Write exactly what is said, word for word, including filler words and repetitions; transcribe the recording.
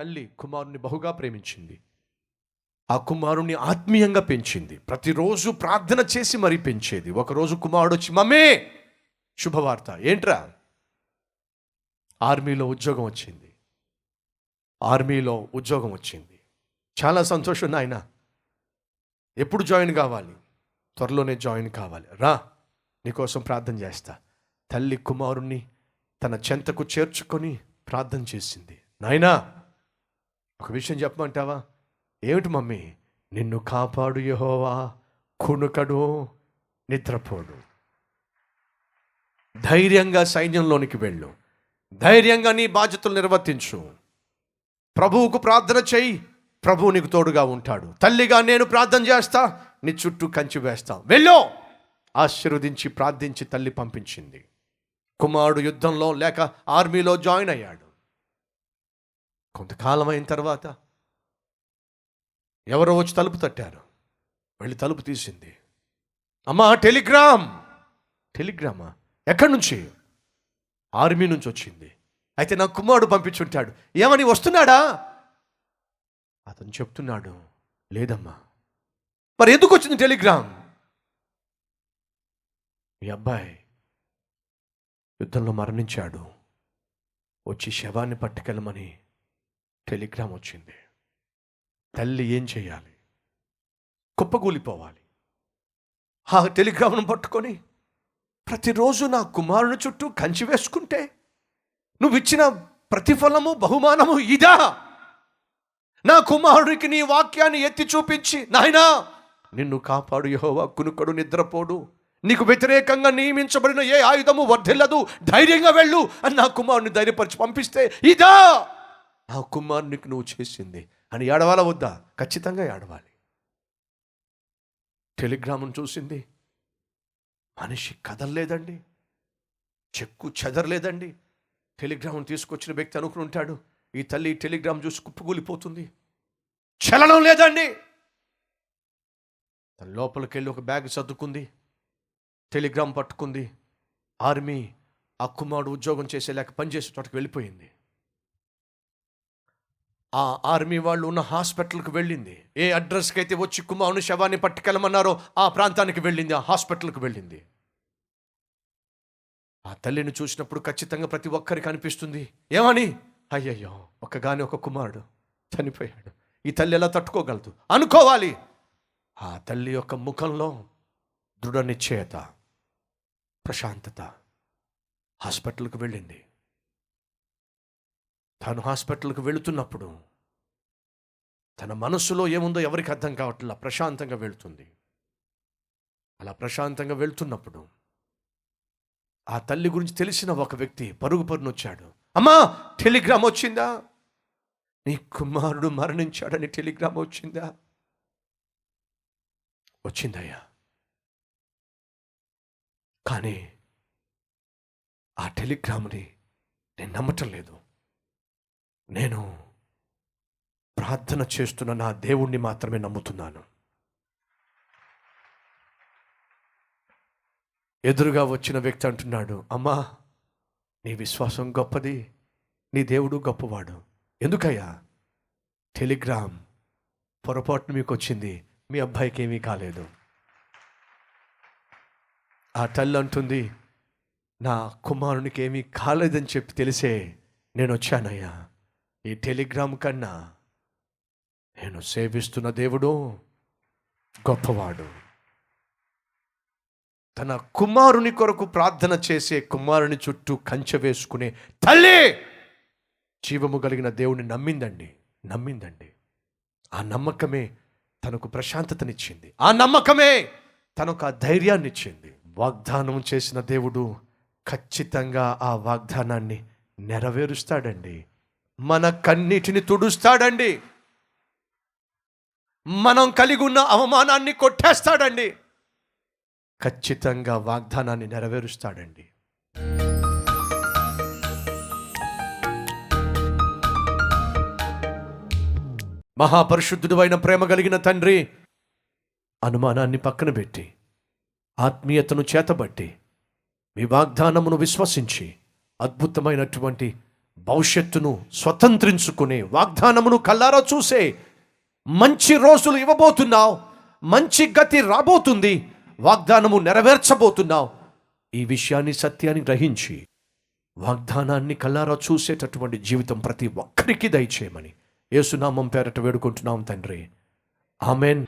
తల్లి కుమారుని బహుగా ప్రేమించింది. ఆ కుమారుని ఆత్మీయంగా పెంచింది. ప్రతిరోజు ప్రార్థన చేసి మరీ పెంచేది. ఒకరోజు కుమారుడు వచ్చి, మమ్మీ శుభవార్త, ఏంట్రా ఆర్మీలో ఉద్యోగం వచ్చింది ఆర్మీలో ఉద్యోగం వచ్చింది చాలా సంతోషం నాయన, ఎప్పుడు జాయిన్ కావాలి? త్వరలోనే జాయిన్ కావాలి, రా నీకోసం ప్రార్థన చేస్తా. తల్లి కుమారుణ్ణి తన చెంతకు చేర్చుకొని ప్రార్థన చేసింది. నాయనా ఒక విషయం చెప్పమంటావా? ఏమిటి మమ్మీ? నిన్ను కాపాడు యెహోవా, కునుకడు, నిద్రపోడు. ధైర్యంగా సైన్యంలోనికి వెళ్ళు, ధైర్యంగా నీ బాధ్యతలు నిర్వర్తించు, ప్రభువుకు ప్రార్థన చేయి, ప్రభువు నీకు తోడుగా ఉంటాడు. తల్లిగా నేను ప్రార్థన చేస్తా, నీ చుట్టూ కంచి వేస్తా, వెళ్ళు. ఆశీర్వదించి ప్రార్థించి తల్లి పంపించింది. కుమారుడు యుద్ధంలో లేక ఆర్మీలో జాయిన్ అయ్యాడు. కొంతకాలం అయిన తర్వాత ఎవరో వచ్చి తలుపు తట్టారు. వెళ్ళి తలుపు తీసింది. అమ్మా టెలిగ్రామ్. టెలిగ్రామా? ఎక్కడి నుంచి? ఆర్మీ నుంచి వచ్చింది. అయితే నా కుమారుడు పంపించుంటాడు. ఏమని, వస్తున్నాడా? అతను చెప్తున్నాడు, లేదమ్మా. మరి ఎందుకు వచ్చింది టెలిగ్రామ్? మీ అబ్బాయి యుద్ధంలో మరణించాడు, వచ్చి శవాన్ని పట్టుకెళ్ళమని టెలిగ్రామ్ వచ్చింది. తల్లి ఏం చేయాలి? కుప్పగూలిపోవాలి. ఆ టెలిగ్రామ్ను పట్టుకొని ప్రతిరోజు నా కుమారుని చుట్టూ కంచి వేసుకుంటే నువ్వు ఇచ్చిన ప్రతిఫలము బహుమానము ఇదా? నా కుమారుడికి నీ వాక్యాన్ని ఎత్తి చూపించి, నాయనా నిన్ను కాపాడు యెహోవా, కునుకడు, నిద్రపోడు, నీకు వ్యతిరేకంగా నియమించబడిన ఏ ఆయుధము వర్ధిల్లదు, ధైర్యంగా వెళ్ళు అని నా కుమారుని ధైర్యపరిచి పంపిస్తే ఇదా నా కుమారునికి నువ్వు చేసింది అని ఏడవాలా వద్దా? ఖచ్చితంగా ఏడవాలి. టెలిగ్రామ్ను చూసింది. మనిషి కదలలేదండి, చెక్కు చెదరలేదండి. టెలిగ్రామ్ను తీసుకొచ్చిన వ్యక్తి అనుకుంటాడు, ఈ తల్లి టెలిగ్రామ్ చూసి కుప్పకూలిపోతుంది, చలనం లేదండి. తన లోపలికి వెళ్ళి ఒక బ్యాగ్ సర్దుకుంది, టెలిగ్రామ్ పట్టుకుంది. ఆర్మీ ఆ కుమారుడు ఉద్యోగం చేసే లేక పనిచేసే చోటకి వెళ్ళిపోయింది. ఆ ఆర్మీ వాళ్ళు ఉన్న హాస్పిటల్కి వెళ్ళింది. ఏ అడ్రస్కి అయితే వచ్చి కుమారుని శవాన్ని పట్టుకెళ్ళమన్నారో ఆ ప్రాంతానికి వెళ్ళింది, ఆ హాస్పిటల్కి వెళ్ళింది. ఆ తల్లిని చూసినప్పుడు ఖచ్చితంగా ప్రతి ఒక్కరికి అనిపిస్తుంది, ఏమని, అయ్యయ్యో ఒక్కగాని ఒక కుమారుడు చనిపోయాడు, ఈ తల్లి ఎలా తట్టుకోగలదు అనుకోవాలి. ఆ తల్లి యొక్క ముఖంలో దృఢ నిశ్చయత, ప్రశాంతత. హాస్పిటల్కి వెళ్ళింది. తాను హాస్పిటల్కి వెళుతున్నప్పుడు తన మనసులో ఏముందో ఎవరికి అర్థం కావట్లా. ప్రశాంతంగా వెళుతుంది. అలా ప్రశాంతంగా వెళుతున్నప్పుడు ఆ తల్లి గురించి తెలిసిన ఒక వ్యక్తి పరుగు పరుగున వచ్చాడు. అమ్మా టెలిగ్రామ్ వచ్చిందా? నీ కుమారుడు మరణించాడని టెలిగ్రామ్ వచ్చిందా? వచ్చిందయ్యా. కానీ ఆ టెలిగ్రామ్ని నేను నమ్మటం లేదు. నేను ప్రార్థన చేస్తున్న నా దేవుణ్ణి మాత్రమే నమ్ముతున్నాను. ఎదురుగా వచ్చిన వ్యక్తి అంటున్నాడు, అమ్మా నీ విశ్వాసం గొప్పది, నీ దేవుడు గొప్పవాడు. ఎందుకయ్యా? టెలిగ్రామ్ పొరపాటున మీకు వచ్చింది, మీ అబ్బాయికి ఏమీ కాలేదు. ఆ తల్లి అంటుంది, నా కుమారునికి ఏమీ కాలేదని చెప్పి తెలిసే నేను వచ్చానయ్యా. ఈ టెలిగ్రామ్ కన్నా నేను సేవిస్తున్న దేవుడు గొప్పవాడు. తన కుమారుని కొరకు ప్రార్థన చేసే, కుమారుని చుట్టూ కంచె వేసుకునే తల్లి జీవము కలిగిన దేవుని నమ్మిందండి నమ్మిందండి ఆ నమ్మకమే తనకు ప్రశాంతతనిచ్చింది. ఆ నమ్మకమే తనకు ఆ ధైర్యాన్ని ఇచ్చింది. వాగ్దానం చేసిన దేవుడు ఖచ్చితంగా ఆ వాగ్దానాన్ని నెరవేరుస్తాడండి. మన కన్నీటిని తుడుస్తాడండి. మనం కలిగి ఉన్న అవమానాన్ని కొట్టేస్తాడండి. ఖచ్చితంగా వాగ్దానాన్ని నెరవేరుస్తాడండి. మహాపరిశుద్ధుడు అయిన ప్రేమ కలిగిన తండ్రి, అనుమానాన్ని పక్కన పెట్టి ఆత్మీయతను చేతబట్టి మీ వాగ్దానమును విశ్వసించి అద్భుతమైనటువంటి భవిష్యత్తును స్వతంత్రించుకునే వాగ్దానమును కల్లారా చూసే మంచి రోజులు ఇవ్వబోతున్నావు, మంచి గతి రాబోతుంది, వాగ్దానము నెరవేర్చబోతున్నావు. ఈ విషయాన్ని సత్యాన్ని గ్రహించి వాగ్దానాన్ని కల్లారా చూసేటటువంటి జీవితం ప్రతి ఒక్కరికి దయచేయమని యేసునామం పేరట వేడుకుంటున్నాం తండ్రి. ఆమెన్.